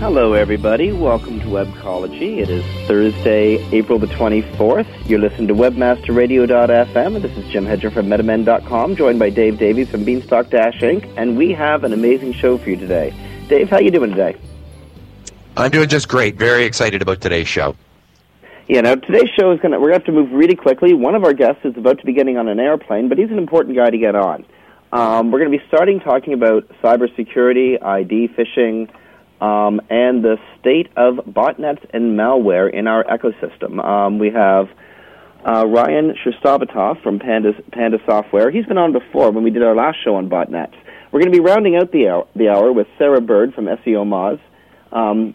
Hello, everybody. Welcome to Webcology. It is Thursday, April the 24th. You're listening to webmasterradio.fm. This is Jim Hedger from metamen.com, joined by Dave Davies from Beanstalk Dash Inc. And we have an amazing show for you today. Dave, how you doing today? I'm doing just great. Very excited about today's show. Yeah, now today's show is we're going to have to move really quickly. One of our guests is about to be getting on an airplane, but he's an important guy to get on. We're going to be talking about cybersecurity, ID phishing, and the state of botnets and malware in our ecosystem. We have Ryan Sherstobitoff from Panda Software. He's been on before when we did our last show on botnets. We're going to be rounding out the hour with Sarah Bird from SEO Moz.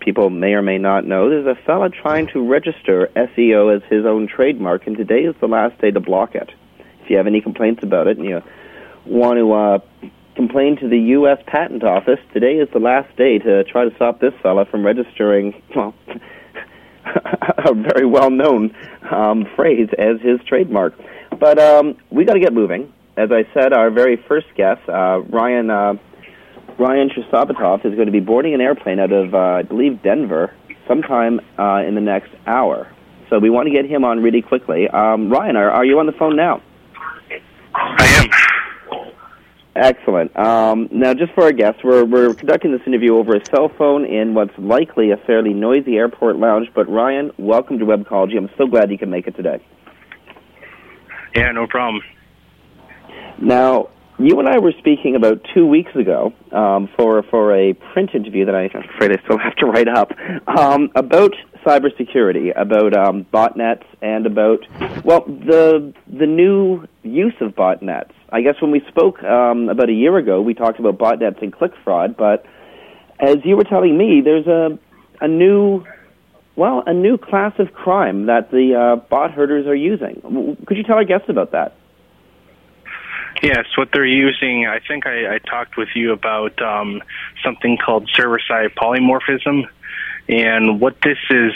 People may or may not know there's a fella trying to register SEO as his own trademark, and today is the last day to block it. If you have any complaints about it and you want to complain to the U.S. Patent Office, today is the last day to try to stop this fella from registering, well, a very well-known phrase as his trademark. But we got to get moving. As I said, our very first guest, Ryan Sherstobitoff, is going to be boarding an airplane out of, I believe, Denver sometime in the next hour. So we want to get him on really quickly. Ryan, are you on the phone now? I am. Excellent. Now, just for our guests, we're conducting this interview over a cell phone in what's likely a fairly noisy airport lounge. But, Ryan, welcome to Webcology. I'm so glad you can make it today. Yeah, no problem. Now, you and I were speaking about 2 weeks ago for a print interview that I'm afraid I still have to write up about cybersecurity, about botnets, and about, well, the new use of botnets. I guess when we spoke about a year ago, we talked about botnets and click fraud, but as you were telling me, there's a new class of crime that the bot herders are using. Could you tell our guests about that? Yes, what they're using, I think I talked with you about something called server-side polymorphism, and what this is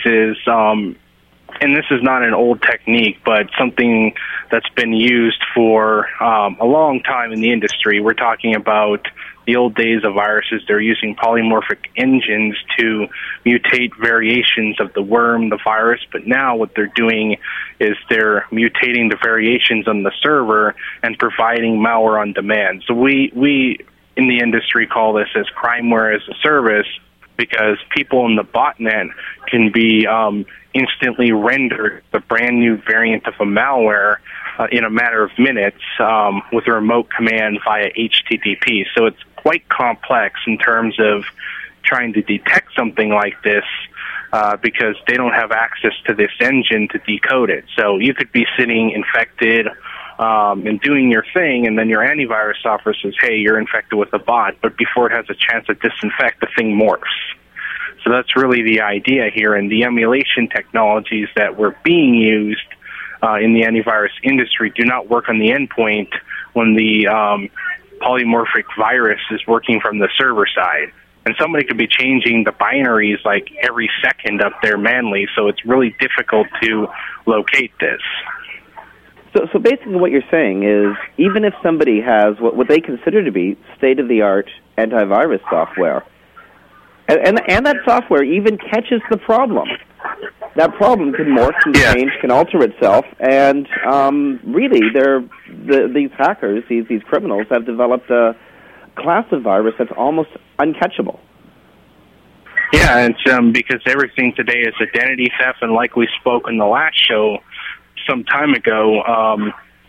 and this is not an old technique, but something that's been used for a long time in the industry. We're talking about the old days of viruses. They're using polymorphic engines to mutate variations of the worm, the virus. But now what they're doing is they're mutating the variations on the server and providing malware on demand. So we in the industry call this as crimeware as a service, because people in the botnet can be instantly rendered the brand new variant of a malware in a matter of minutes with a remote command via HTTP. So it's quite complex in terms of trying to detect something like this because they don't have access to this engine to decode it. So you could be sitting infected and doing your thing, and then your antivirus software says, hey, you're infected with a bot, but before it has a chance to disinfect, the thing morphs. So that's really the idea here, and the emulation technologies that were being used in the antivirus industry do not work on the endpoint when the polymorphic virus is working from the server side. And somebody could be changing the binaries like every second up there manually, so it's really difficult to locate this. So basically what you're saying is even if somebody has what they consider to be state-of-the-art antivirus software, and that software even catches the problem, that problem can morph and change, can alter itself, and really these hackers, these criminals, have developed a class of virus that's almost uncatchable. Yeah, it's because everything today is identity theft, and like we spoke in the last show some time ago,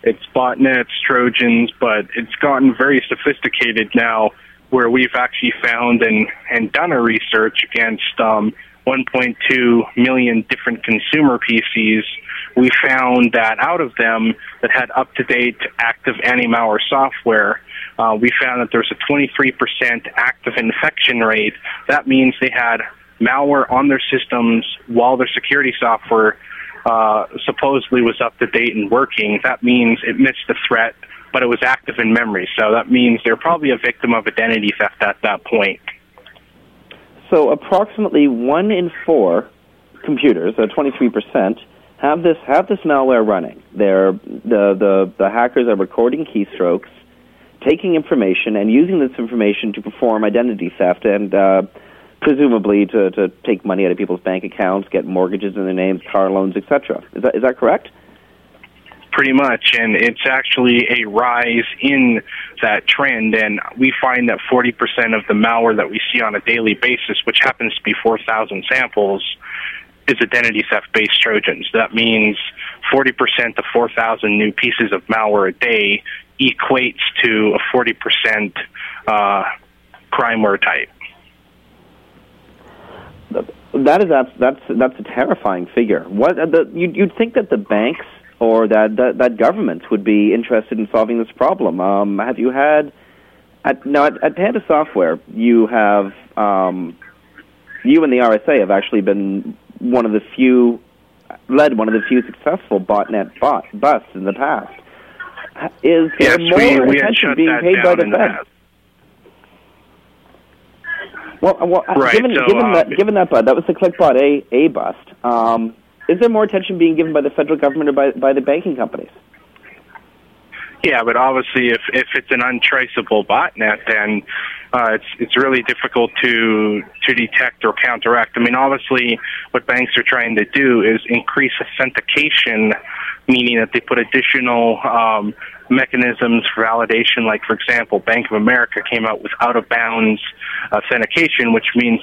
it's botnets, Trojans, but it's gotten very sophisticated now, where we've actually found and done a research against 1.2 million different consumer PCs. We found that out of them that had up-to-date active anti-malware software, we found that there's a 23% active infection rate That means they had malware on their systems while their security software supposedly was up to date and working. That means it missed the threat, but it was active in memory. So that means they're probably a victim of identity theft at that point. So approximately 1 in 4 computers, so 23%, have this malware running. The hackers are recording keystrokes, taking information, and using this information to perform identity theft and presumably to take money out of people's bank accounts, get mortgages in their names, car loans, etc. Is that correct? Pretty much, and it's actually a rise in that trend, and we find that 40% of the malware that we see on a daily basis, which happens to be 4,000 samples, is identity theft-based Trojans. That means 40% to 4,000 new pieces of malware a day equates to a 40% crimeware type. That's a terrifying figure. You'd think that the banks or that governments would be interested in solving this problem. Have you had at Panda Software? You have you and the RSA have actually been led one of the few successful botnet busts in the past. Is there more attention being paid by the Fed? Well, right, given that was the clickbot A bust. Is there more attention being given by the federal government or by the banking companies? Yeah, but obviously, if it's an untraceable botnet, then it's really difficult to detect or counteract. I mean, obviously, what banks are trying to do is increase authentication, meaning that they put additional mechanisms for validation. Like, for example, Bank of America came out with out-of-bounds authentication, which means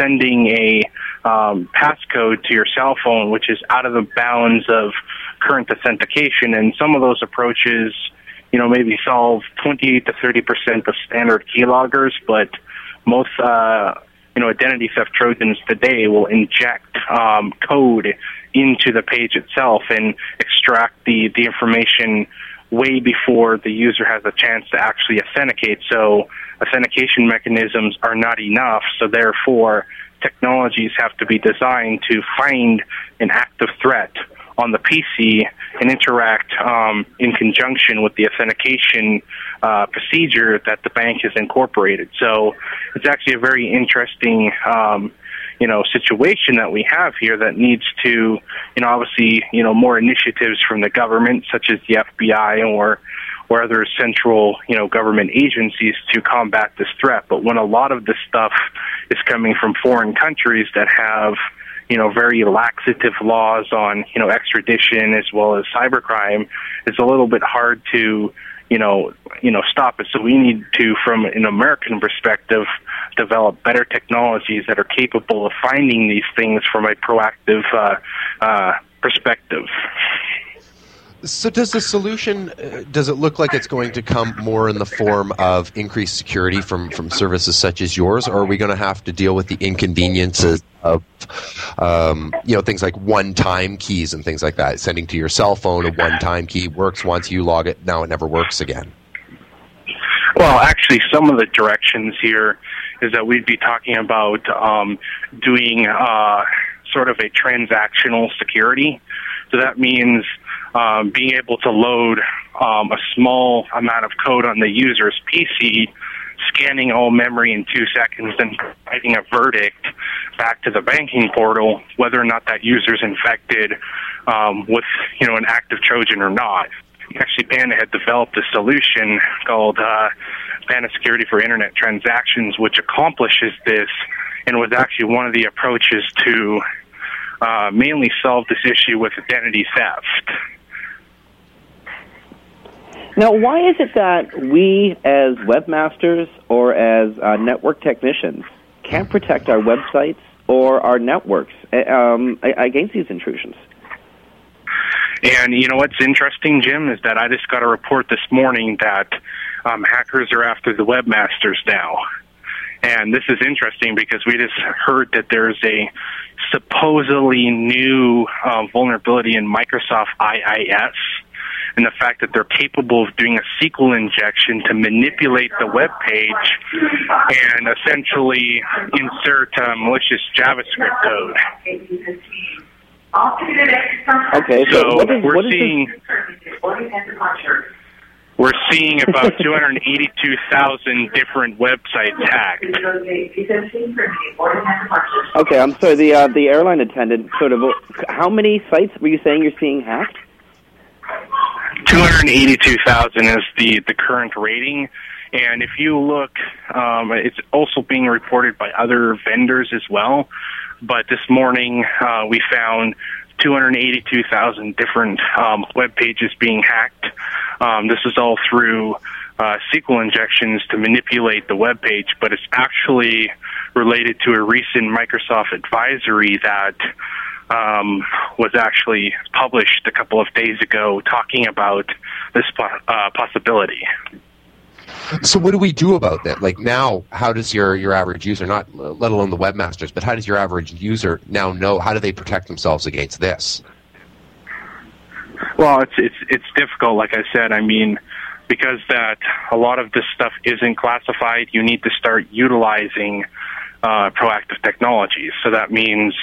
sending a passcode to your cell phone, which is out of the bounds of current authentication. And some of those approaches, you know, maybe solve 20 to 30% of standard keyloggers, but most identity theft Trojans today will inject code into the page itself and extract the information way before the user has a chance to actually authenticate. So authentication mechanisms are not enough, so therefore technologies have to be designed to find an active threat on the PC and interact in conjunction with the authentication procedure that the bank has incorporated. So it's actually a very interesting situation that we have here that needs to, obviously, more initiatives from the government, such as the FBI or other central, government agencies to combat this threat. But when a lot of this stuff is coming from foreign countries that have, very laxative laws on, extradition as well as cybercrime, it's a little bit hard to stop it. So we need to, from an American perspective, develop better technologies that are capable of finding these things from a proactive perspective. So does the solution, does it look like it's going to come more in the form of increased security from services such as yours, or are we going to have to deal with the inconveniences of, things like one-time keys and things like that? Sending to your cell phone a one-time key works once you log it, now it never works again. Well, actually, some of the directions here is that we'd be talking about doing sort of a transactional security. So that means being able to load a small amount of code on the user's PC, scanning all memory in 2 seconds, and providing a verdict back to the banking portal whether or not that user's infected with an active Trojan or not. Actually, Panda had developed a solution called Panda Security for Internet Transactions, which accomplishes this, and was actually one of the approaches to mainly solve this issue with identity theft. Now, why is it that we as webmasters or as network technicians can't protect our websites or our networks against these intrusions? And you know what's interesting, Jim, is that I just got a report this morning that hackers are after the webmasters now. And this is interesting because we just heard that there's a supposedly new vulnerability in Microsoft IIS. and the fact that they're capable of doing a SQL injection to manipulate the web page and essentially insert malicious JavaScript code. Okay, so we're seeing about 282,000 different websites hacked. Okay, I'm sorry. The airline attendant sort of. How many sites were you saying you're seeing hacked? 282,000 is the current rating. And if you look, it's also being reported by other vendors as well. But this morning, we found 282,000 different web pages being hacked. This is all through SQL injections to manipulate the web page, but it's actually related to a recent Microsoft advisory that was actually published a couple of days ago talking about this possibility. So what do we do about that? Like now, how does your average user, not let alone the webmasters, but how does your average user now know, how do they protect themselves against this? Well, it's difficult, like I said. I mean, because that a lot of this stuff isn't classified, you need to start utilizing proactive technologies. So that means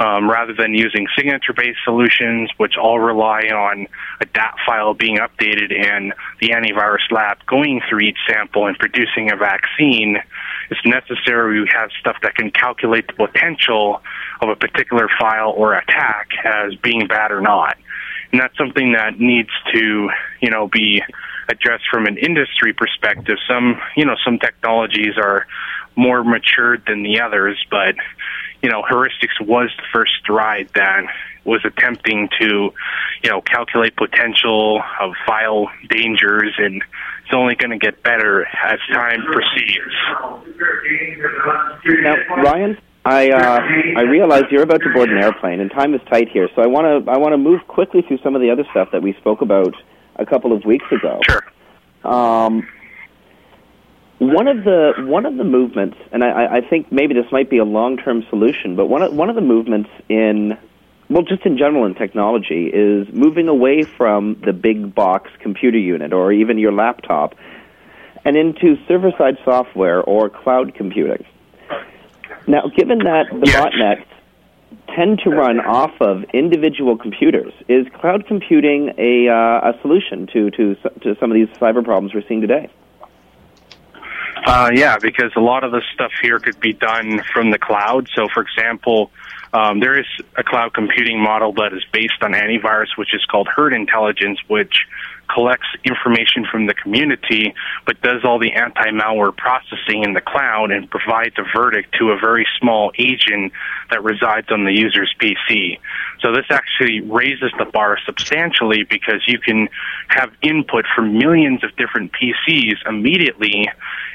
rather than using signature-based solutions, which all rely on a DAT file being updated and the antivirus lab going through each sample and producing a vaccine, it's necessary we have stuff that can calculate the potential of a particular file or attack as being bad or not. And that's something that needs to, you know, be addressed from an industry perspective. Some technologies are more matured than the others, but you know, heuristics was the first ride that was attempting to, you know, calculate potential of file dangers, and it's only going to get better as time proceeds. Now, Ryan, I realize you're about to board an airplane, and time is tight here, so I want to move quickly through some of the other stuff that we spoke about a couple of weeks ago. Sure. One of the movements, and I think maybe this might be a long-term solution, but one of the movements in, well, just in general in technology, is moving away from the big box computer unit or even your laptop and into server-side software or cloud computing. Now, given that the botnets tend to run off of individual computers, is cloud computing a solution to some of these cyber problems we're seeing today? Yeah, because a lot of the stuff here could be done from the cloud. So, for example, there is a cloud computing model that is based on antivirus, which is called herd intelligence, which collects information from the community but does all the anti-malware processing in the cloud and provides a verdict to a very small agent that resides on the user's PC. So this actually raises the bar substantially because you can have input from millions of different PCs immediately,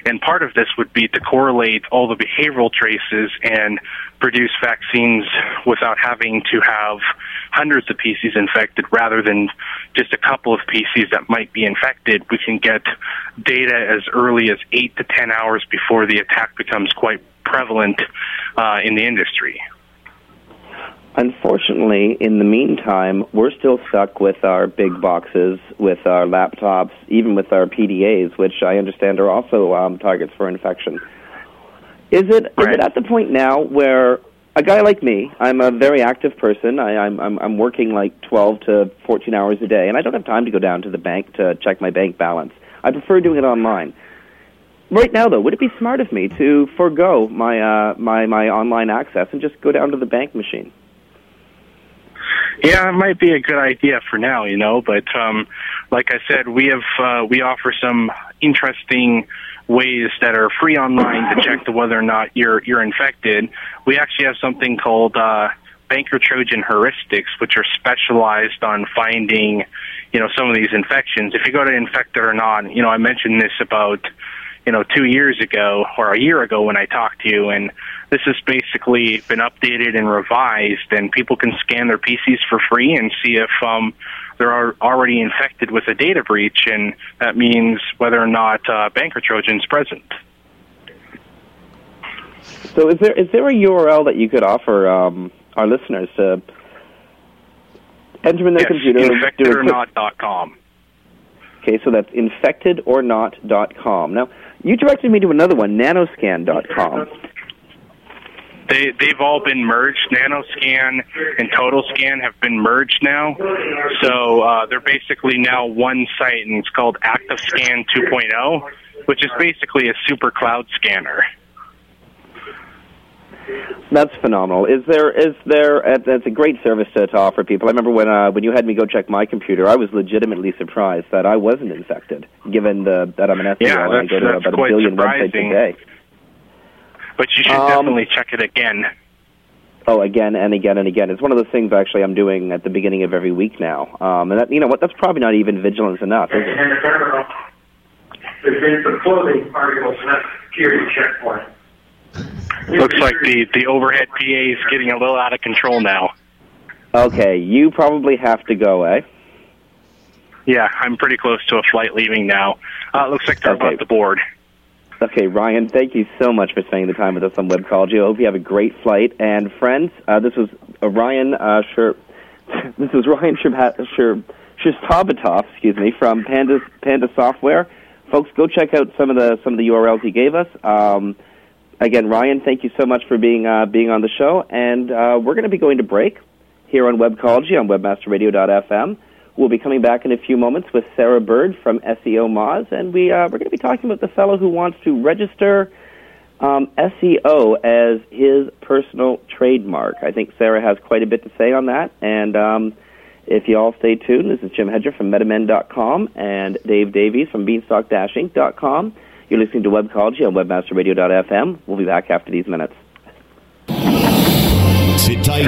and part of this would be to correlate all the behavioral traces and produce vaccines without having to have hundreds of PCs infected rather than just a couple of PCs that might be infected. We can get data as early as 8 to 10 hours before the attack becomes quite prevalent in the industry. Unfortunately, in the meantime, we're still stuck with our big boxes, with our laptops, even with our PDAs, which I understand are also targets for infection. Is it at the point now where a guy like me, I'm a very active person. I'm working like 12 to 14 hours a day, and I don't have time to go down to the bank to check my bank balance. I prefer doing it online. Right now, though, would it be smart of me to forego my my online access and just go down to the bank machine? Yeah, it might be a good idea for now, you know. But like I said, we offer some interesting ways that are free online to check to whether or not you're infected. We actually have something called Banker Trojan Heuristics, which are specialized on finding, you know, some of these infections. If you go to infected or not, you know, I mentioned this about, you know, 2 years ago or a year ago when I talked to you, and this has basically been updated and revised, and people can scan their PCs for free and see if they're already infected with a data breach, and that means whether or not Banker Trojan's present. So is there a URL that you could offer our listeners to enter in their computer? Yes, infectornot.com. Okay, so that's infected or not .com. Now, you directed me to another one, nanoscan.com. They've all been merged. Nanoscan and TotalScan have been merged now. So they're basically now one site, and it's called ActiveScan 2.0, which is basically a super cloud scanner. That's phenomenal. That's a great service to offer people. I remember when you had me go check my computer, I was legitimately surprised that I wasn't infected, given that I'm an SEO and I go to about a billion surprising websites a day. But you should definitely check it again. Oh, again and again and again. It's one of those things, actually, I'm doing at the beginning of every week now. And that, you know what? That's probably not even vigilance enough, is it? And the clothing articles, and that's security checkpoint. Looks like the overhead PA is getting a little out of control now. Okay, you probably have to go, eh? Yeah, I'm pretty close to a flight leaving now. Looks like they're above the board. Okay, Ryan, thank you so much for spending the time with us on Webcology. I hope you have a great flight. And friends, this was Ryan Sherstobitoff, excuse me, from Panda Software. Folks, go check out some of the URLs he gave us. Again, Ryan, thank you so much for being on the show, and we're going to be going to break here on Webcology on webmasterradio.fm. We'll be coming back in a few moments with Sarah Bird from SEO Moz, and we're going to be talking about the fellow who wants to register SEO as his personal trademark. I think Sarah has quite a bit to say on that, and if you all stay tuned, this is Jim Hedger from metamen.com and Dave Davies from beanstalk Dash Inc. .com. You're listening to Webcology on webmasterradio.fm. We'll be back after these minutes. Sit tight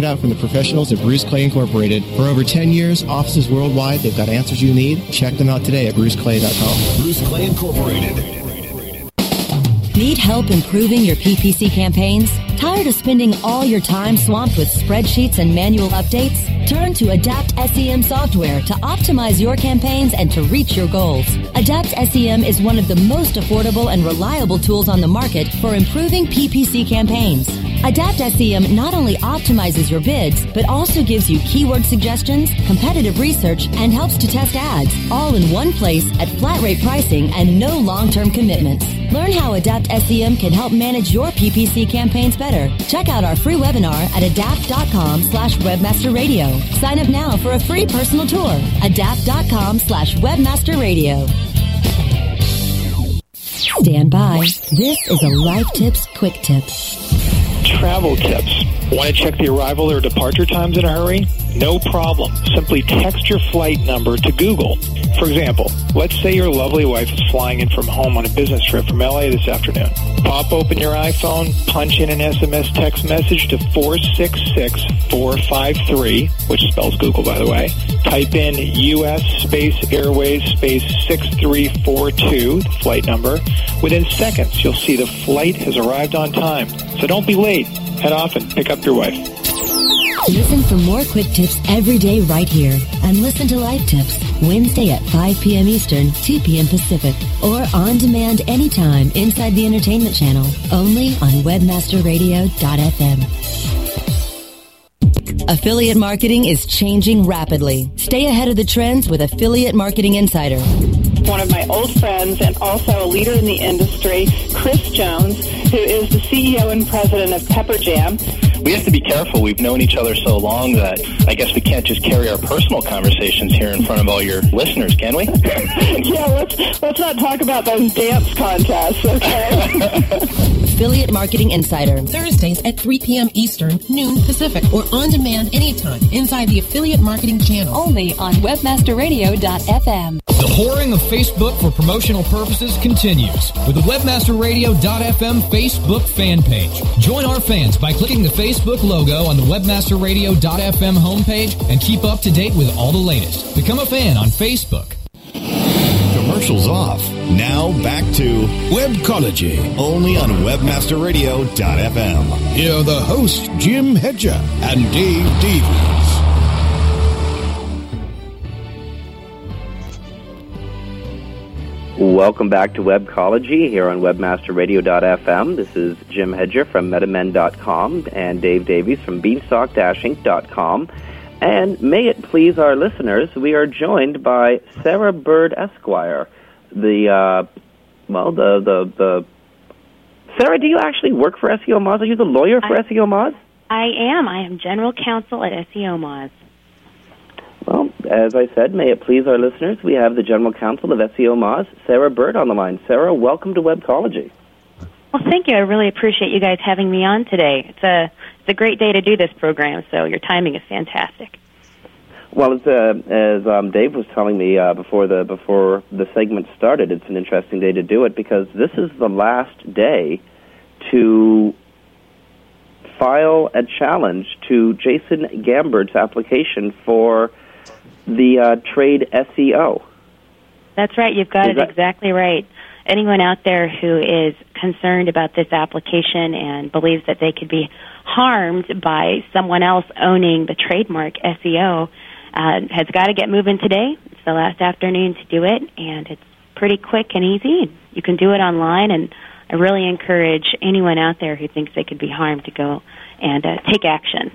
out from the professionals at Bruce Clay Incorporated. For over 10 years, offices worldwide, they've got answers you need. Check them out today at BruceClay.com. Bruce Clay Incorporated. Need help improving your PPC campaigns? Tired of spending all your time swamped with spreadsheets and manual updates? Turn to Adapt SEM software to optimize your campaigns and to reach your goals. Adapt SEM is one of the most affordable and reliable tools on the market for improving PPC campaigns. Adapt SEM not only optimizes your bids, but also gives you keyword suggestions, competitive research, and helps to test ads, all in one place at flat rate pricing and no long-term commitments. Learn how Adapt SEM can help manage your PPC campaigns better. Check out our free webinar at adapt.com/webmasterradio. Sign up now for a free personal tour. Adapt.com/webmasterradio. Stand by. This is a Life Tips Quick Tip. Travel tips. Want to check the arrival or departure times in a hurry? No problem. Simply text your flight number to Google. For example, let's say your lovely wife is flying in from home on a business trip from LA this afternoon. Pop open your iPhone, punch in an SMS text message to 466453, which spells Google, by the way. Type in US space Airways space 6342, the flight number. Within seconds, you'll see the flight has arrived on time. So don't be late. Head off and pick up your wife. Listen for more quick tips every day right here. And listen to Live Tips Wednesday at 5 p.m. Eastern, 2 p.m. Pacific. Or on demand anytime inside the Entertainment Channel. Only on webmasterradio.fm. Affiliate marketing is changing rapidly. Stay ahead of the trends with Affiliate Marketing Insider. One of my old friends and also a leader in the industry, Chris Jones, who is the CEO and president of Pepper Jam. We have to be careful. We've known each other so long that I guess we can't just carry our personal conversations here in front of all your listeners, can we? Yeah, let's not talk about those dance contests, okay? Affiliate Marketing Insider, Thursdays at 3 p.m. Eastern, noon Pacific, or on demand anytime inside the Affiliate Marketing Channel. Only on webmasterradio.fm. The whoring of Facebook for promotional purposes continues with the webmasterradio.fm Facebook fan page. Join our fans by clicking the Facebook logo on the webmasterradio.fm homepage and keep up to date with all the latest. Become a fan on Facebook. Commercials off. Now back to Webcology, only on webmasterradio.fm. Here are the hosts, Jim Hedger and Dave Davies. Welcome back to Webcology here on webmasterradio.fm. This is Jim Hedger from metamen.com and Dave Davies from beanstalk Dash Inc. .com. And may it please our listeners, we are joined by Sarah Bird Esquire. Sarah, do you actually work for SEO Moz? Are you the lawyer for SEO Moz? I am. I am general counsel at SEO Moz. Well, as I said, may it please our listeners, we have the general counsel of SEO Moz, Sarah Bird, on the line. Sarah, welcome to Webcology. Well, thank you. I really appreciate you guys having me on today. It's a great day to do this program, so your timing is fantastic. Well, as Dave was telling me before the segment started, it's an interesting day to do it because this is the last day to file a challenge to Jason Gambert's application for the trade SEO. That's right. You've got it exactly right. Anyone out there who is concerned about this application and believes that they could be harmed by someone else owning the trademark SEO has got to get moving today. It's the last afternoon to do it, and it's pretty quick and easy. You can do it online, and I really encourage anyone out there who thinks they could be harmed to go and take action.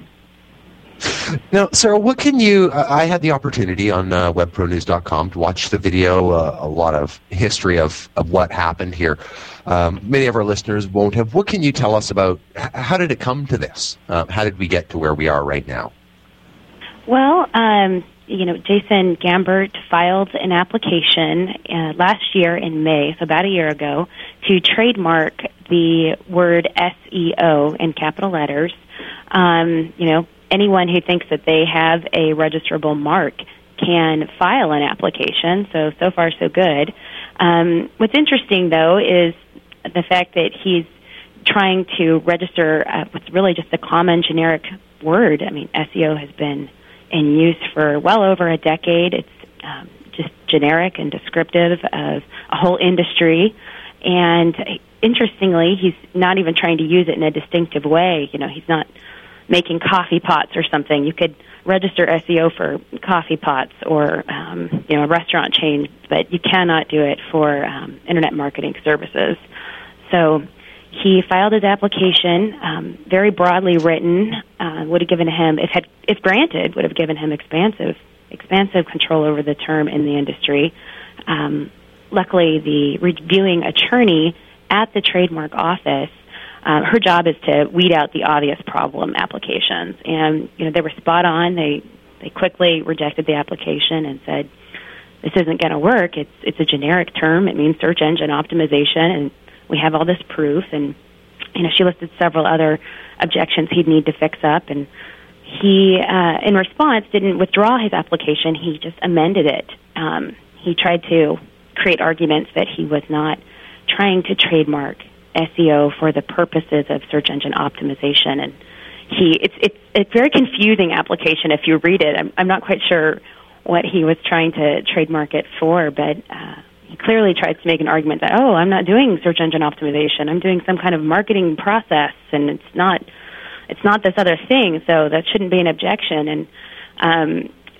Now, Sarah, what can you... I had the opportunity on webpronews.com to watch the video, a lot of history of what happened here. Many of our listeners won't have. What can you tell us about how did it come to this? How did we get to where we are right now? Well, Jason Gambert filed an application last year in May, so about a year ago, to trademark the word SEO in capital letters. Anyone who thinks that they have a registrable mark can file an application, so far so good. What's interesting, though, is the fact that he's trying to register what's really just a common generic word. I mean, SEO has been in use for well over a decade. It's just generic and descriptive of a whole industry, and interestingly, he's not even trying to use it in a distinctive way. He's not making coffee pots or something. You could register SEO for coffee pots or, a restaurant chain, but you cannot do it for internet marketing services. So he filed his application, very broadly written, would have given him, if granted, would have given him expansive control over the term in the industry. Luckily, the reviewing attorney at the trademark office, her job is to weed out the obvious problem applications. And, they were spot on. They quickly rejected the application and said, this isn't going to work. It's a generic term. It means search engine optimization, and we have all this proof. And, she listed several other objections he'd need to fix up. And he, in response, didn't withdraw his application. He just amended it. He tried to create arguments that he was not trying to trademark SEO for the purposes of search engine optimization, and it's a very confusing application if you read it. I'm not quite sure what he was trying to trademark it for, but he clearly tries to make an argument that I'm not doing search engine optimization. I'm doing some kind of marketing process, and it's not this other thing. So that shouldn't be an objection. And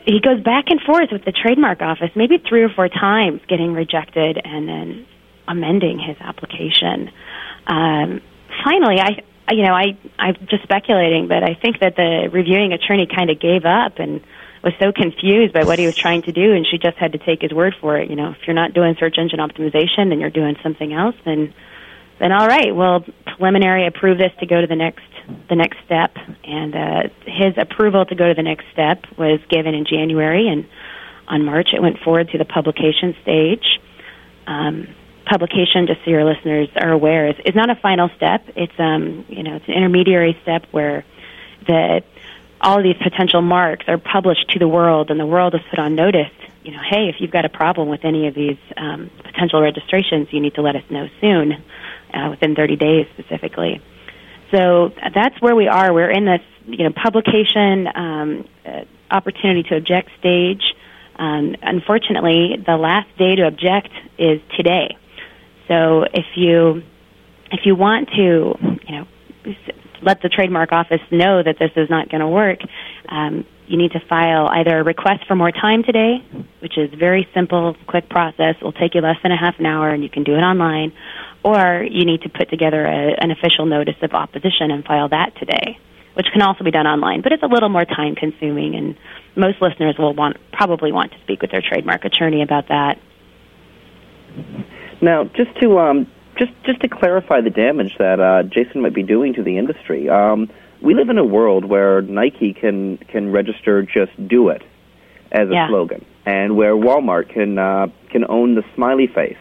he goes back and forth with the trademark office, maybe 3 or 4 times, getting rejected, and then amending his application. Finally, I'm just speculating, but I think that the reviewing attorney kind of gave up and was so confused by what he was trying to do, and she just had to take his word for it. If you're not doing search engine optimization and you're doing something else, then all right, well, preliminary approve this to go to the next step. And his approval to go to the next step was given in January, and on March it went forward to the publication stage. publication, just so your listeners are aware, is not a final step. It's it's an intermediary step where all of these potential marks are published to the world, and the world is put on notice. You know, hey, if you've got a problem with any of these potential registrations, you need to let us know soon, within 30 days specifically. So that's where we are. We're in this, publication opportunity to object stage. Unfortunately, the last day to object is today. So if you want to, let the trademark office know that this is not going to work, you need to file either a request for more time today, which is very simple, quick process. It will take you less than a half an hour, and you can do it online, or you need to put together an official notice of opposition and file that today, which can also be done online. But it's a little more time-consuming, and most listeners will probably want to speak with their trademark attorney about that. Now, just to clarify the damage that Jason might be doing to the industry, we live in a world where Nike can register "Just Do It" as a slogan, and where Walmart can own the smiley face.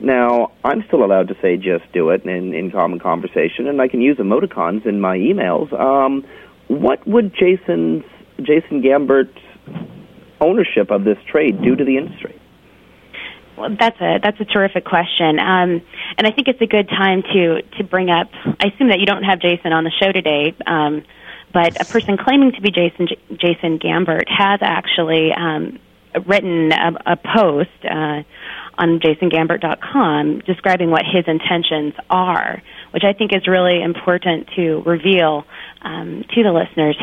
Now, I'm still allowed to say "Just Do It" in common conversation, and I can use emoticons in my emails. What would Jason Gambert's ownership of this trade do to the industry? Well, that's a terrific question, and I think it's a good time to bring up. I assume that you don't have Jason on the show today, but a person claiming to be Jason Gambert has actually written a post on jasongambert.com describing what his intentions are, which I think is really important to reveal to the listeners.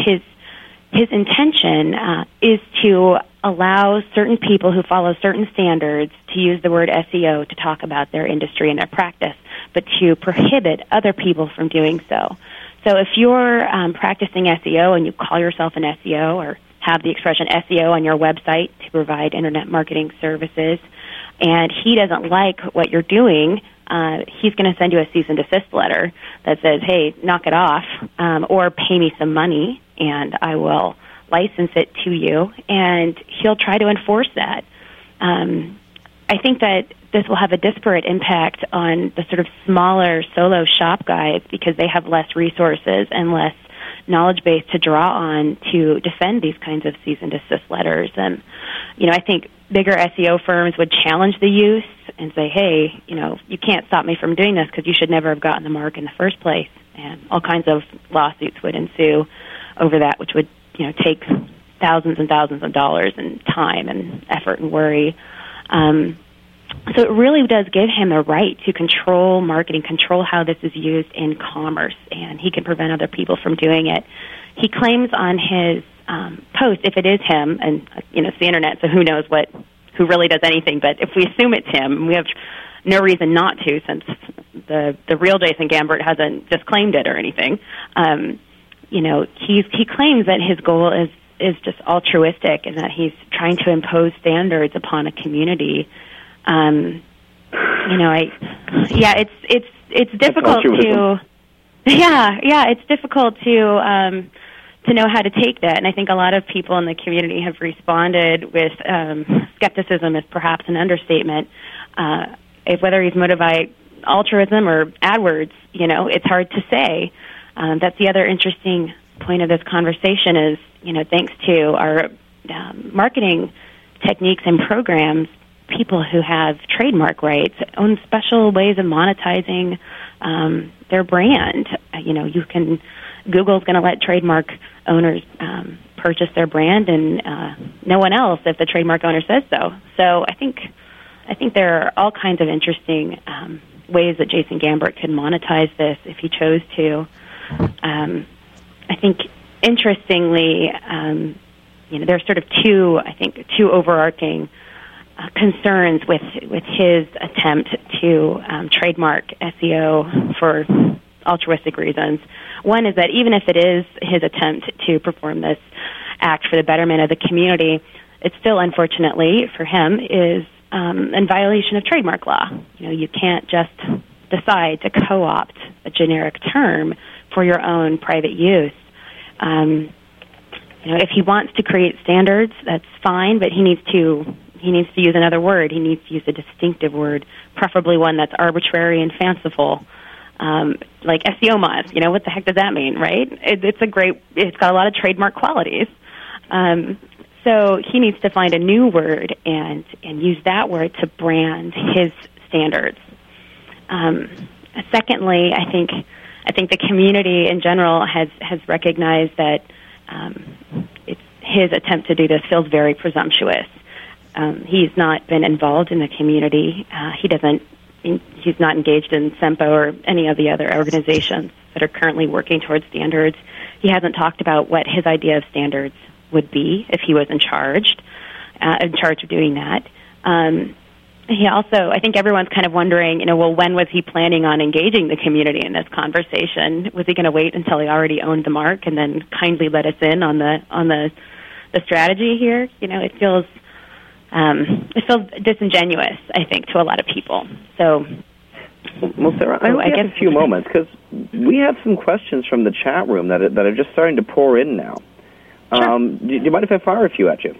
His intention is to allow certain people who follow certain standards to use the word SEO to talk about their industry and their practice, but to prohibit other people from doing so. So if you're practicing SEO and you call yourself an SEO or have the expression SEO on your website to provide internet marketing services, and he doesn't like what you're doing, he's going to send you a cease and desist letter that says, hey, knock it off, or pay me some money, and I will license it to you, and he'll try to enforce that. I think that this will have a disparate impact on the sort of smaller solo shop guys because they have less resources and less knowledge base to draw on to defend these kinds of cease and desist letters. And, I think bigger SEO firms would challenge the use and say, hey, you can't stop me from doing this because you should never have gotten the mark in the first place. And all kinds of lawsuits would ensue over that, which would take thousands and thousands of dollars and time and effort and worry. So it really does give him a right to control marketing, control how this is used in commerce, and he can prevent other people from doing it. He claims on his post, if it is him, and it's the internet, so who knows who really does anything, but if we assume it's him, we have no reason not to since the real Jason Gambert hasn't disclaimed it or anything. He claims that his goal is just altruistic and that he's trying to impose standards upon a community. It's difficult to know how to take that, and I think a lot of people in the community have responded with skepticism is perhaps an understatement. If whether he's motivated by altruism or AdWords, it's hard to say. That's the other interesting point of this conversation is, thanks to our marketing techniques and programs, people who have trademark rights own special ways of monetizing their brand. You can, Google's going to let trademark owners purchase their brand and no one else if the trademark owner says so. So I think there are all kinds of interesting ways that Jason Gambert could monetize this if he chose to. I think, interestingly, there are sort of two overarching concerns with his attempt to trademark SEO for altruistic reasons. One is that even if it is his attempt to perform this act for the betterment of the community, it still, unfortunately for him, is in violation of trademark law. You can't just decide to co-opt a generic term for your own private use. If he wants to create standards, that's fine, but he needs to he needs to use another word. He needs to use a distinctive word, preferably one that's arbitrary and fanciful, like SEO Moz. You know, what the heck does that mean, right? It's a great. It's got a lot of trademark qualities. So he needs to find a new word and use that word to brand his standards. Secondly, I think the community in general has recognized that his attempt to do this feels very presumptuous. He's not been involved in the community. He's not engaged in SEMPO or any of the other organizations that are currently working towards standards. He hasn't talked about what his idea of standards would be if he was in charge of doing that. He also, I think everyone's kind of wondering, you know, well, when was he planning on engaging the community in this conversation? Was he going to wait until he already owned the mark and then kindly let us in on the strategy here? You know, it feels disingenuous, I think, to a lot of people. So, well, Sarah, I guess a few moments, because we have some questions from the chat room that are just starting to pour in now. Sure. Do you mind if I fire a few at you?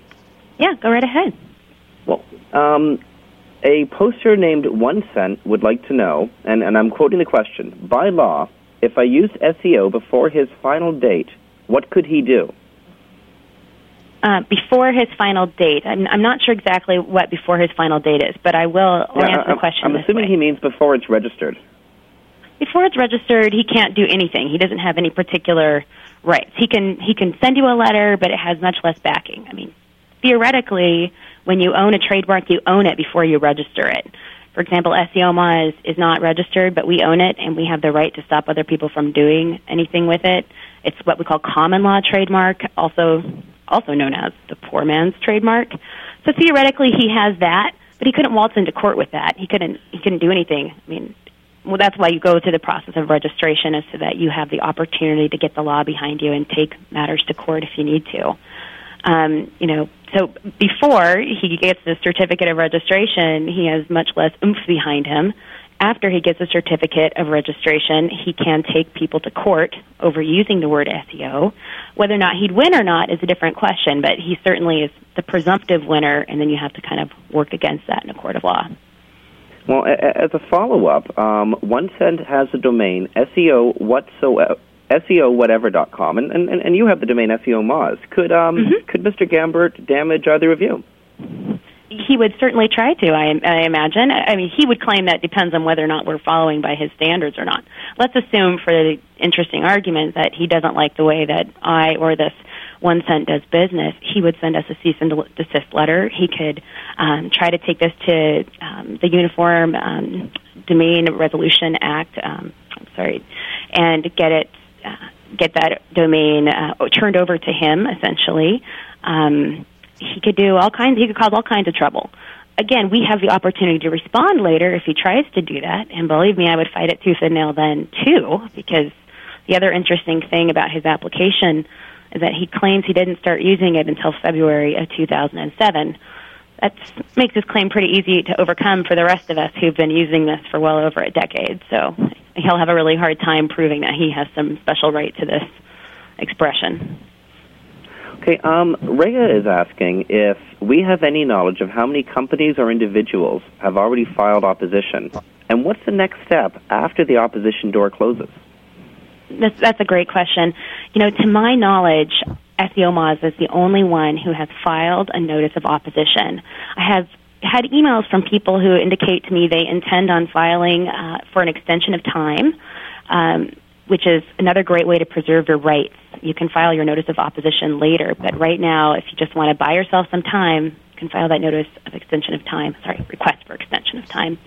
Yeah, go right ahead. Well, a poster named 1 Cent would like to know, and I'm quoting the question, by law, if I used SEO before his final date, what could he do? Before his final date. I'm not sure exactly what before his final date is, but I will answer the question. I'm assuming he means before it's registered. Before it's registered, he can't do anything. He doesn't have any particular rights. He can send you a letter, but it has much less backing. I mean, theoretically, when you own a trademark, you own it before you register it. For example, SEO Moz is not registered, but we own it, and we have the right to stop other people from doing anything with it. It's what we call common law trademark, also known as the poor man's trademark. So theoretically, he has that, but he couldn't waltz into court with that. He couldn't do anything. I mean, well, that's why you go through the process of registration, is so that you have the opportunity to get the law behind you and take matters to court if you need to. You know, so before he gets the certificate of registration, he has much less oomph behind him. After he gets a certificate of registration, he can take people to court over using the word SEO. Whether or not he'd win or not is a different question, but he certainly is the presumptive winner, and then you have to kind of work against that in a court of law. Well, as a follow-up, 1 Cent has a domain, SEOwhatever.com, and you have the domain SEO Moz. Could Mr. Gambert damage either of you? He would certainly try to, I imagine. I mean, he would claim that depends on whether or not we're following by his standards or not. Let's assume, for the interesting argument, that he doesn't like the way that I or this 1 Cent does business. He would send us a cease and desist letter. He could try to take this to the Uniform Domain Resolution Act, and get that domain turned over to him, essentially. He could do all kinds. He could cause all kinds of trouble. Again, we have the opportunity to respond later if he tries to do that. And believe me, I would fight it tooth and nail then too, because the other interesting thing about his application is that he claims he didn't start using it until February of 2007. That makes his claim pretty easy to overcome for the rest of us who've been using this for well over a decade. So he'll have a really hard time proving that he has some special right to this expression. Okay, Rhea is asking if we have any knowledge of how many companies or individuals have already filed opposition, and what's the next step after the opposition door closes? That's a great question. You know, to my knowledge, SEO Moz is the only one who has filed a notice of opposition. I have had emails from people who indicate to me they intend on filing for an extension of time, which is another great way to preserve your rights. You can file your notice of opposition later, but right now, if you just want to buy yourself some time, you can file that notice of extension of time, request for extension of time.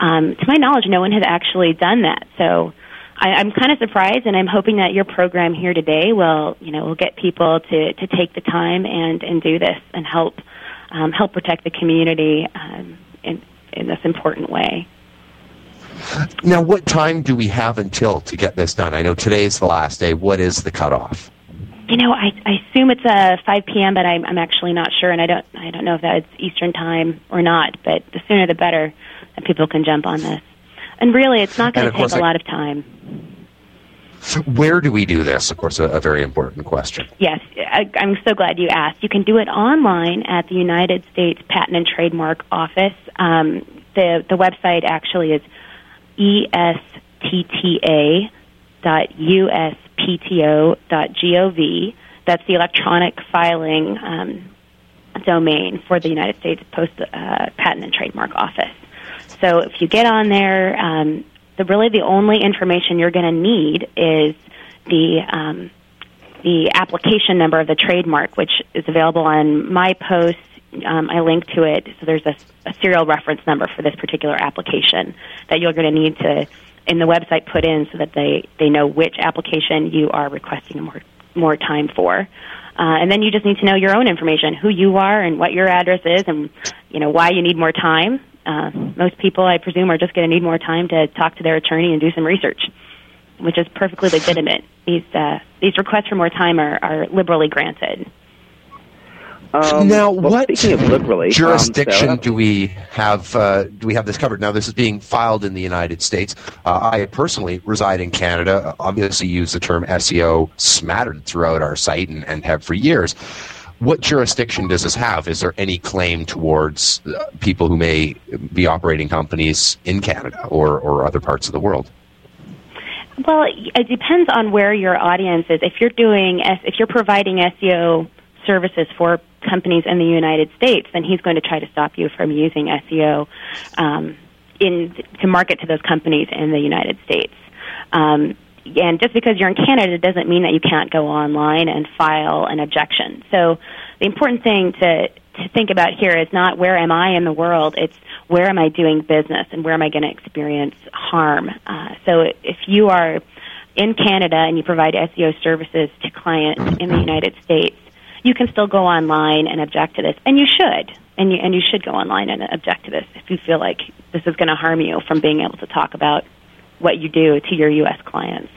To my knowledge, no one has actually done that, so I'm kind of surprised, and I'm hoping that your program here today will get people to take the time and do this and help protect the community in this important way. Now, what time do we have until to get this done? I know today is the last day. What is the cutoff? You know, I assume it's 5 p.m., but I'm actually not sure, and I don't know if that's Eastern time or not. But the sooner the better that people can jump on this. And really, it's not going to take a lot of time. Where do we do this? Of course, a very important question. Yes, I'm so glad you asked. You can do it online at the United States Patent and Trademark Office. The website actually is estta.uspto.gov. That's the electronic filing domain for the United States Patent and Trademark Office. So if you get on there, the only information you're going to need is the application number of the trademark, which is available on my post. I link to it. So there's a serial reference number for this particular application that you're going to need to, in the website, put in so that they know which application you are requesting more time for. And then you just need to know your own information, who you are and what your address is and, why you need more time. Most people, I presume, are just going to need more time to talk to their attorney and do some research, which is perfectly legitimate. These requests for more time are liberally granted. Now, what jurisdiction do we have this covered? Now, this is being filed in the United States. I personally reside in Canada. Obviously, use the term SEO smattered throughout our site and have for years. What jurisdiction does this have? Is there any claim towards people who may be operating companies in Canada or other parts of the world? Well, it depends on where your audience is. If you're providing SEO services for companies in the United States, then he's going to try to stop you from using SEO to market to those companies in the United States. And just because you're in Canada doesn't mean that you can't go online and file an objection. So the important thing to think about here is not where am I in the world, it's where am I doing business and where am I going to experience harm. So if you are in Canada and you provide SEO services to clients in the United States, you can still go online and object to this, and you should. And you should go online and object to this if you feel like this is going to harm you from being able to talk about what you do to your U.S. clients.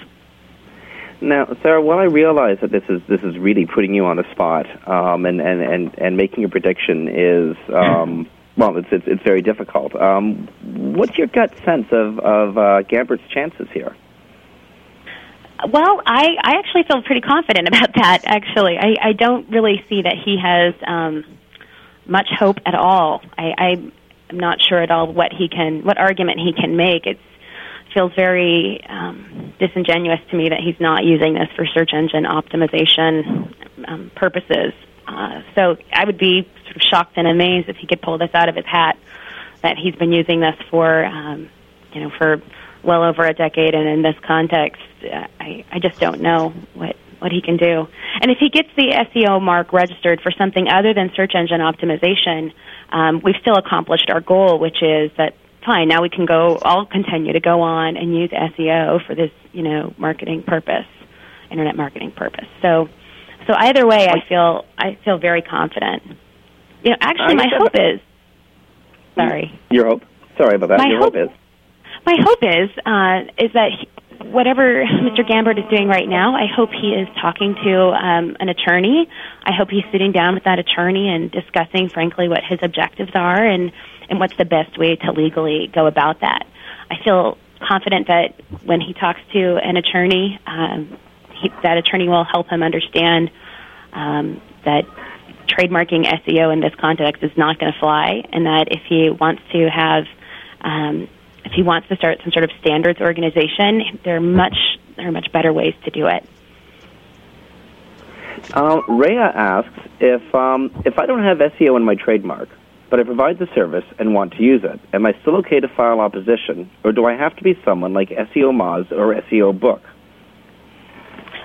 Now, Sarah, while I realize that this is really putting you on the spot and making a prediction is it's very difficult. What's your gut sense of Gambert's chances here? Well, I actually feel pretty confident about that. Actually, I don't really see that he has much hope at all. I'm not sure at all what argument he can make. It feels very disingenuous to me that he's not using this for search engine optimization purposes. So I would be sort of shocked and amazed if he could pull this out of his hat, that he's been using this for for well over a decade. And in this context, I just don't know what he can do. And if he gets the SEO mark registered for something other than search engine optimization, we've still accomplished our goal, which is that fine, now we can go, I'll continue to go on and use SEO for this, internet marketing purpose. So either way, I feel very confident. My hope is, sorry. Your hope? Sorry about that. My hope is that whatever Mr. Gambert is doing right now, I hope he is talking to an attorney. I hope he's sitting down with that attorney and discussing, frankly, what his objectives are and what's the best way to legally go about that. I feel confident that when he talks to an attorney, that attorney will help him understand that trademarking SEO in this context is not going to fly, and that if he wants to have if he wants to start some sort of standards organization, there are much better ways to do it. Rhea asks, if I don't have SEO in my trademark, but I provide the service and want to use it, am I still okay to file opposition, or do I have to be someone like SEO Moz or SEO Book?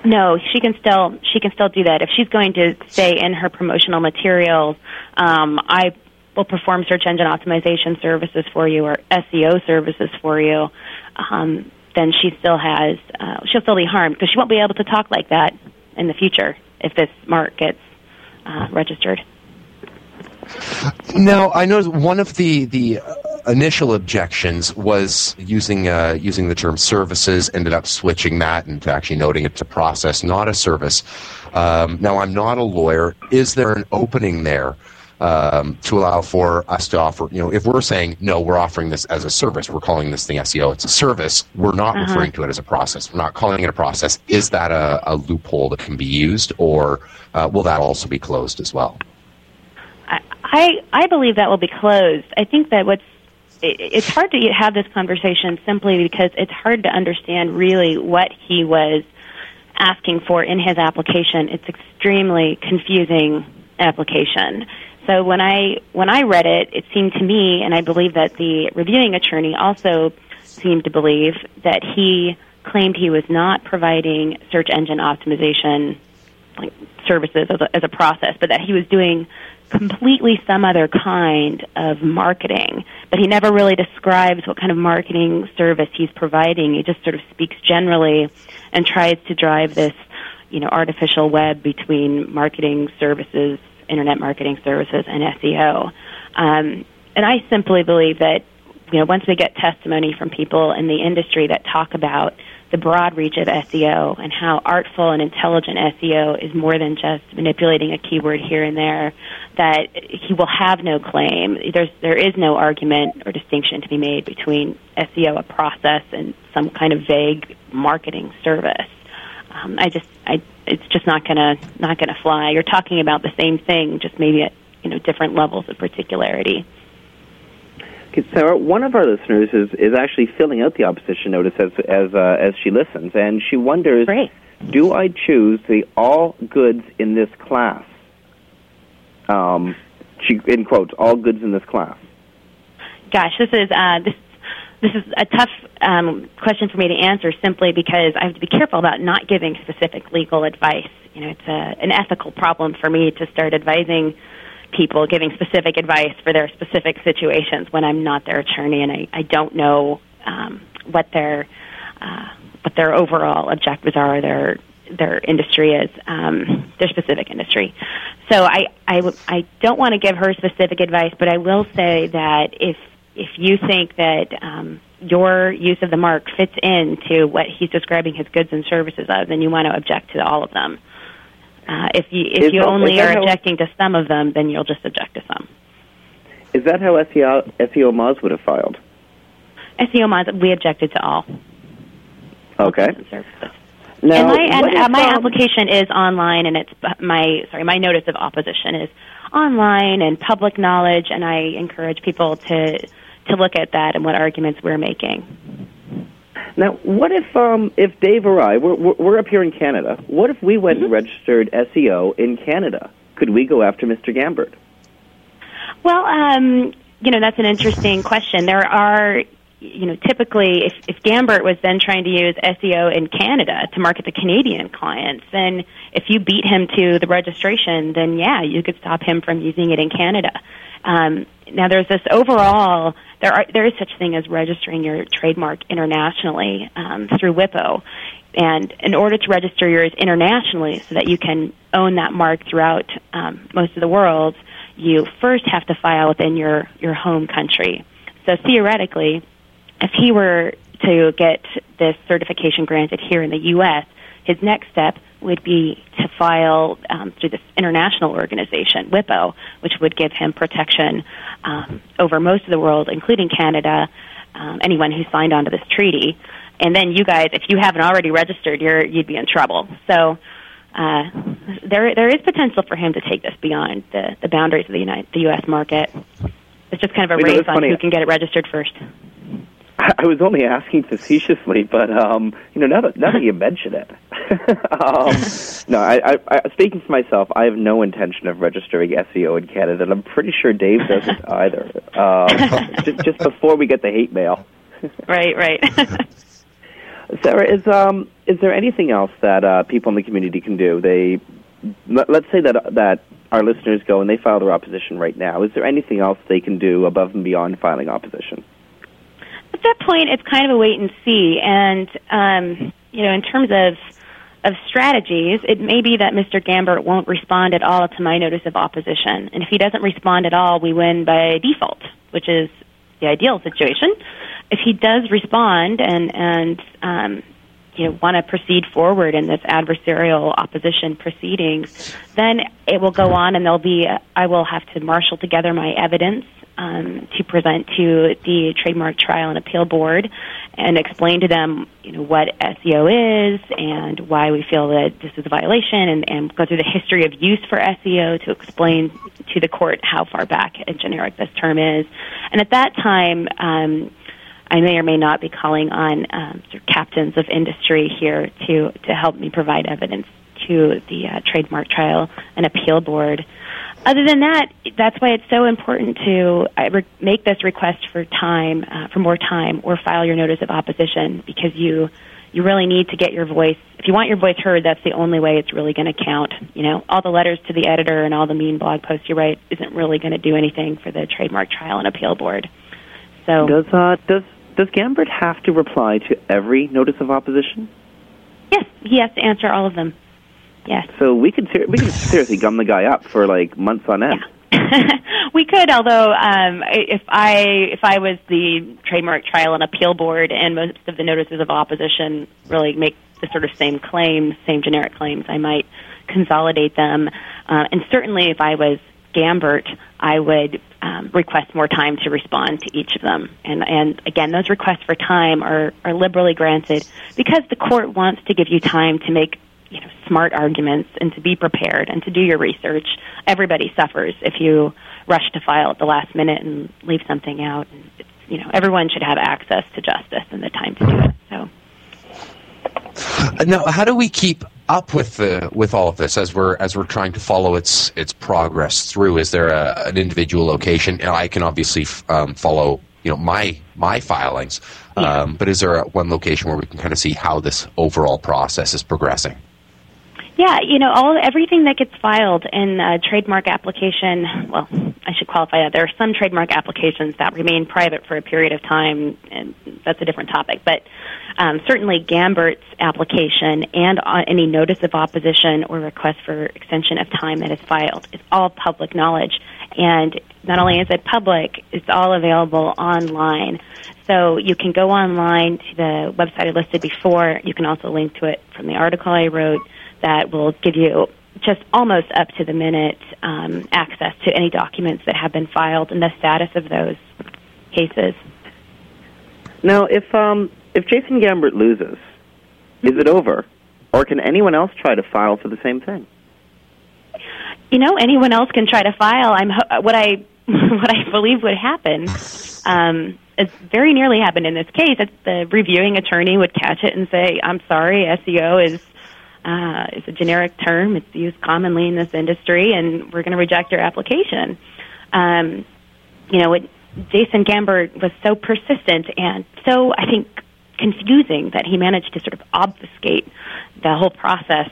No, she can still do that. If she's going to say in her promotional materials, I will perform search engine optimization services for you or SEO services for you, then she'll still be harmed because she won't be able to talk like that in the future if this mark gets registered. Now, I know one of the initial objections was using the term services, ended up switching that and actually noting it's a process, not a service. Now, I'm not a lawyer. Is there an opening there to allow for us to offer, you know, if we're saying, no, we're offering this as a service, we're calling this thing SEO, it's a service, we're not referring to it as a process. We're not calling it a process. Is that a loophole that can be used, or will that also be closed as well? I believe that will be closed. I think that it's hard to have this conversation simply because it's hard to understand really what he was asking for in his application. It's extremely confusing application. So when I read it, it seemed to me, and I believe that the reviewing attorney also seemed to believe, that he claimed he was not providing search engine optimization services as a process, but that he was doing completely some other kind of marketing. But he never really describes what kind of marketing service he's providing. He just sort of speaks generally and tries to drive this, you know, artificial web between marketing services, internet marketing services, and SEO. And I simply believe that, you know, once we get testimony from people in the industry that talk about the broad reach of SEO and how artful and intelligent SEO is more than just manipulating a keyword here and there, that he will have no claim. There is no argument or distinction to be made between SEO, a process, and some kind of vague marketing service. It's just not gonna fly. You're talking about the same thing, just maybe at, you know, different levels of particularity. Okay, Sarah, one of our listeners is actually filling out the opposition notice as she listens, and she wonders, great, do I choose the all goods in this class? She, in quotes, all goods in this class. Gosh, this is a tough question for me to answer, simply because I have to be careful about not giving specific legal advice. You know, it's an ethical problem for me to start advising people, giving specific advice for their specific situations when I'm not their attorney, and I don't know what their overall objectives are, or their industry is, their specific industry. So I don't want to give her specific advice, but I will say that if you think that your use of the mark fits into what he's describing his goods and services as, then you want to object to all of them. If you only are objecting to some of them, then you'll just object to some. Is that how SEO Moz would have filed? SEO Moz, we objected to all. Okay. My application is online, and it's my notice of opposition is online and public knowledge, and I encourage people to look at that and what arguments we're making. Now, what if Dave or I, we're up here in Canada, what if we went and registered SEO in Canada? Could we go after Mr. Gambert? Well, you know, that's an interesting question. There are, you know, typically if Gambert was then trying to use SEO in Canada to market to Canadian clients, then if you beat him to the registration, then yeah, you could stop him from using it in Canada. Now, there's this overall, there is such thing as registering your trademark internationally through WIPO. And in order to register yours internationally so that you can own that mark throughout most of the world, you first have to file within your home country. So theoretically, if he were to get this certification granted here in the U.S., his next step would be to file through this international organization, WIPO, which would give him protection over most of the world, including Canada, anyone who signed on to this treaty. And then you guys, if you haven't already registered, you'd be in trouble. So there is potential for him to take this beyond the boundaries of the U.S. market. It's just kind of a race on who can get it registered first. I was only asking facetiously, but you know, now that you mention it, no. I speaking for myself, I have no intention of registering SEO in Canada, and I'm pretty sure Dave doesn't either. Just before we get the hate mail. Right. Sarah, is there anything else that people in the community can do? Let's say that our listeners go and they file their opposition right now. Is there anything else they can do above and beyond filing opposition? At that point, it's kind of a wait and see, and you know, in terms of strategies, it may be that Mr. Gambert won't respond at all to my notice of opposition, and if he doesn't respond at all, we win by default, which is the ideal situation. If he does respond and want to proceed forward in this adversarial opposition proceedings, then it will go on, and there'll be I will have to marshal together my evidence to present to the Trademark Trial and Appeal Board and explain to them, what SEO is and why we feel that this is a violation, and go through the history of use for SEO to explain to the court how far back and generic this term is. And at that time, I may or may not be calling on sort of captains of industry here to help me provide evidence to the Trademark Trial and Appeal Board. Other than that, that's why it's so important to make this request for time, for more time, or file your notice of opposition, because you really need to get your voice. If you want your voice heard, that's the only way it's really going to count. All the letters to the editor and all the mean blog posts you write isn't really going to do anything for the Trademark Trial and Appeal Board. So does Gambert have to reply to every notice of opposition? Yes, he has to answer all of them. Yes. So we could seriously gum the guy up for like months on end. Yeah. We could, although if I was the Trademark Trial and Appeal Board, and most of the notices of opposition really make the sort of same claims, same generic claims, I might consolidate them. And certainly, if I was Gambert, I would request more time to respond to each of them. And again, those requests for time are liberally granted because the court wants to give you time to make smart arguments and to be prepared and to do your research. Everybody suffers if you rush to file at the last minute and leave something out. And it's, everyone should have access to justice and the time to do it. So now, how do we keep up with all of this as we're trying to follow its progress through? Is there an individual location? And I can obviously follow my filings, but is there one location where we can kind of see how this overall process is progressing? Yeah, everything that gets filed in a trademark application, well, I should qualify that. There are some trademark applications that remain private for a period of time, and that's a different topic. But certainly Gambert's application and any notice of opposition or request for extension of time that is filed is all public knowledge. And not only is it public, it's all available online. So you can go online to the website I listed before. You can also link to it from the article I wrote. That will give you just almost up-to-the-minute access to any documents that have been filed and the status of those cases. Now, if Jason Gambert loses, is it over? Or can anyone else try to file for the same thing? Anyone else can try to file. What I believe would happen, it's very nearly happened in this case, that the reviewing attorney would catch it and say, I'm sorry, SEO is a generic term. It's used commonly in this industry, and we're going to reject your application. Jason Gambert was so persistent and so, I think, confusing that he managed to sort of obfuscate the whole process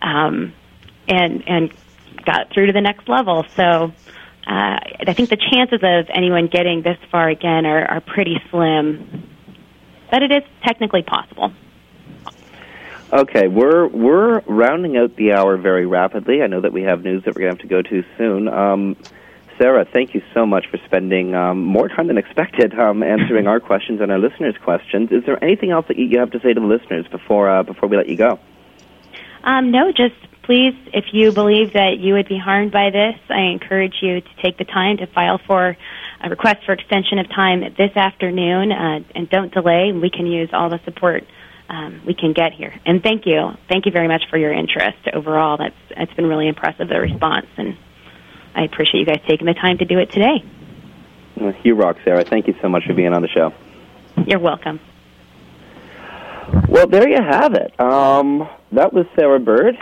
and got through to the next level. So I think the chances of anyone getting this far again are pretty slim, but it is technically possible. Okay, we're rounding out the hour very rapidly. I know that we have news that we're going to have to go to soon. Sarah, thank you so much for spending more time than expected answering our questions and our listeners' questions. Is there anything else that you have to say to the listeners before we let you go? No, just please, if you believe that you would be harmed by this, I encourage you to take the time to file for a request for extension of time this afternoon, and don't delay. We can use all the support we can get here. And thank you very much for your interest overall. That's been really impressive, the response, and I appreciate you guys taking the time to do it today. You rock, Sarah. Thank you so much for being on the show. You're welcome. Well, there you have it. That was Sarah Bird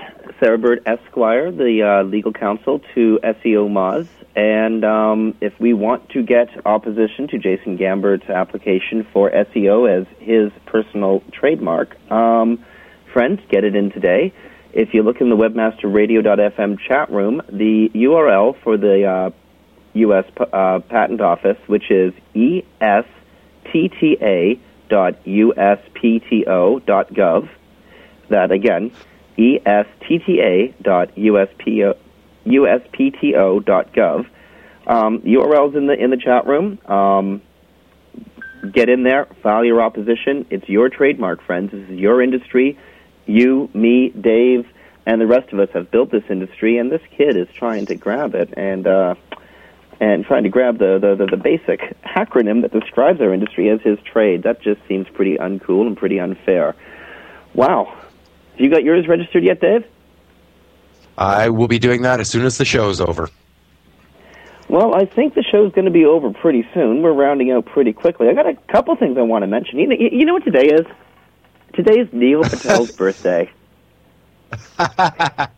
Esquire, the legal counsel to SEO Moz. And if we want to get opposition to Jason Gambert's application for SEO as his personal trademark, friends, get it in today. If you look in the webmasterradio.fm chat room, the URL for the U.S. Patent Office, which is estta.uspto.gov. That, again, estta.uspto.gov. URL's in the chat room. Get in there, file your opposition. It's your trademark, friends. This is your industry. You, me, Dave, and the rest of us have built this industry, and this kid is trying to grab it and trying to grab the basic acronym that describes our industry as his trade. That just seems pretty uncool and pretty unfair. Wow. Have you got yours registered yet, Dave? I will be doing that as soon as the show is over. Well, I think the show's going to be over pretty soon. We're rounding out pretty quickly. I got a couple things I want to mention. You know what today is? Today is Neil Patel's birthday. I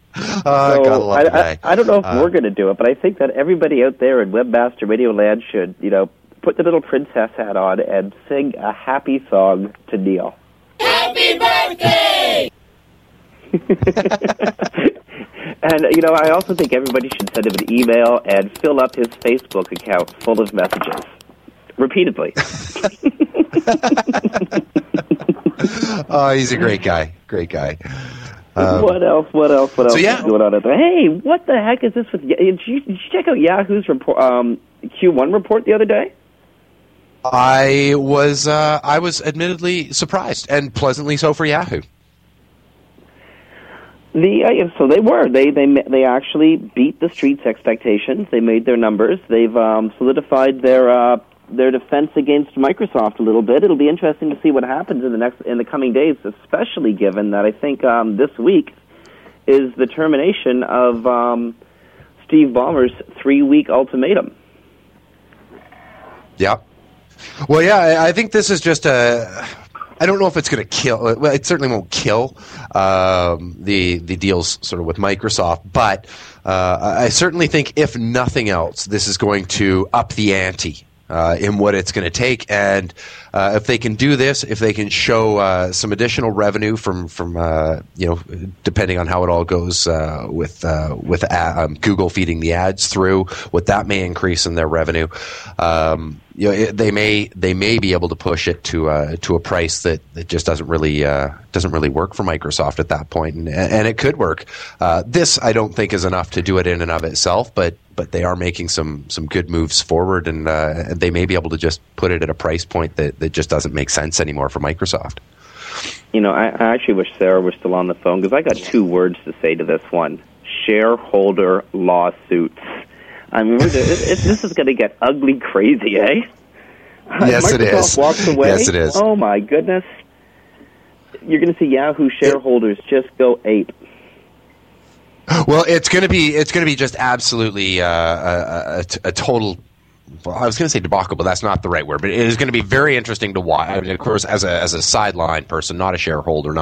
don't know if we're going to do it, but I think that everybody out there in Webmaster Radio Land should, you know, put the little princess hat on and sing a happy song to Neil. Happy birthday! And, you know, I also think everybody should send him an email and fill up his Facebook account full of messages. Repeatedly. Oh, he's a great guy. Great guy. What else is going on out there? Hey, what the heck is this with... Did you check out Yahoo's report, Q1 report the other day? I was admittedly surprised, and pleasantly so for Yahoo. They actually beat the street's expectations. They made their numbers. They've solidified their defense against Microsoft a little bit. It'll be interesting to see what happens in the coming days, especially given that I think this week is the termination of Steve Ballmer's 3-week ultimatum. Yeah. Well, yeah, I think this is just a. I don't know if it's going to kill. Well, it certainly won't kill the deals sort of with Microsoft, but I certainly think if nothing else, this is going to up the ante in what it's going to take. And if they can do this, if they can show some additional revenue from you know, depending on how it all goes with Google feeding the ads through, what that may increase in their revenue. You know, they may be able to push it to a price that just doesn't really work for Microsoft at that point, and it could work. This I don't think is enough to do it in and of itself, but they are making some good moves forward, and they may be able to just put it at a price point that just doesn't make sense anymore for Microsoft. You know, I actually wish Sarah were still on the phone because I got 2 words to say to this one: shareholder lawsuits. I mean, this is going to get ugly crazy, eh? Yes, Microsoft it is. Walks away. Yes, it is. Oh, my goodness. You're going to see Yahoo shareholders just go ape. Well, it's going to be just absolutely a total... Well, I was going to say debacle, but that's not the right word. But it is going to be very interesting to watch. I mean, of course, as a sideline person, not a shareholder,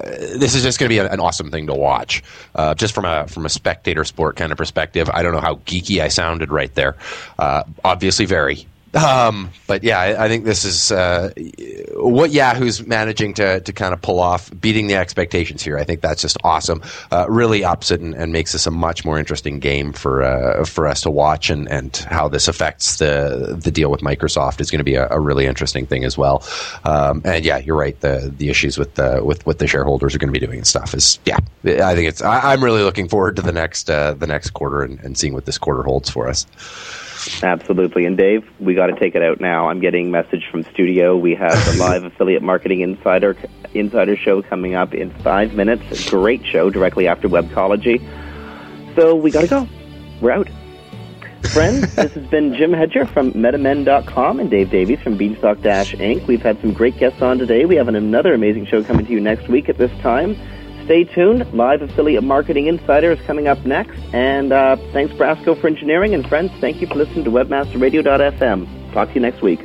this is just going to be an awesome thing to watch, just from a spectator sport kind of perspective. I don't know how geeky I sounded right there. Obviously, very. But yeah, I think this is what Yahoo's managing to kind of pull off, beating the expectations here. I think that's just awesome. Really ups it and makes this a much more interesting game for us to watch, and how this affects the deal with Microsoft is going to be a really interesting thing as well. And yeah, you're right. The issues with what the shareholders are going to be doing and stuff is, yeah. I think it's. I'm really looking forward to the next quarter and seeing what this quarter holds for us. Absolutely. And Dave, we got to take it out now. I'm getting message from studio. We have the live Affiliate Marketing Insider show coming up in 5 minutes. Great show directly after Webcology. So we got to go. We're out. Friends, this has been Jim Hedger from metamen.com and Dave Davies from Beanstalk Dash Inc. We've had some great guests on today. We have another amazing show coming to you next week at this time. Stay tuned. Live Affiliate Marketing Insider is coming up next. And thanks, Brasco, for engineering. And friends, thank you for listening to webmasterradio.fm. Talk to you next week.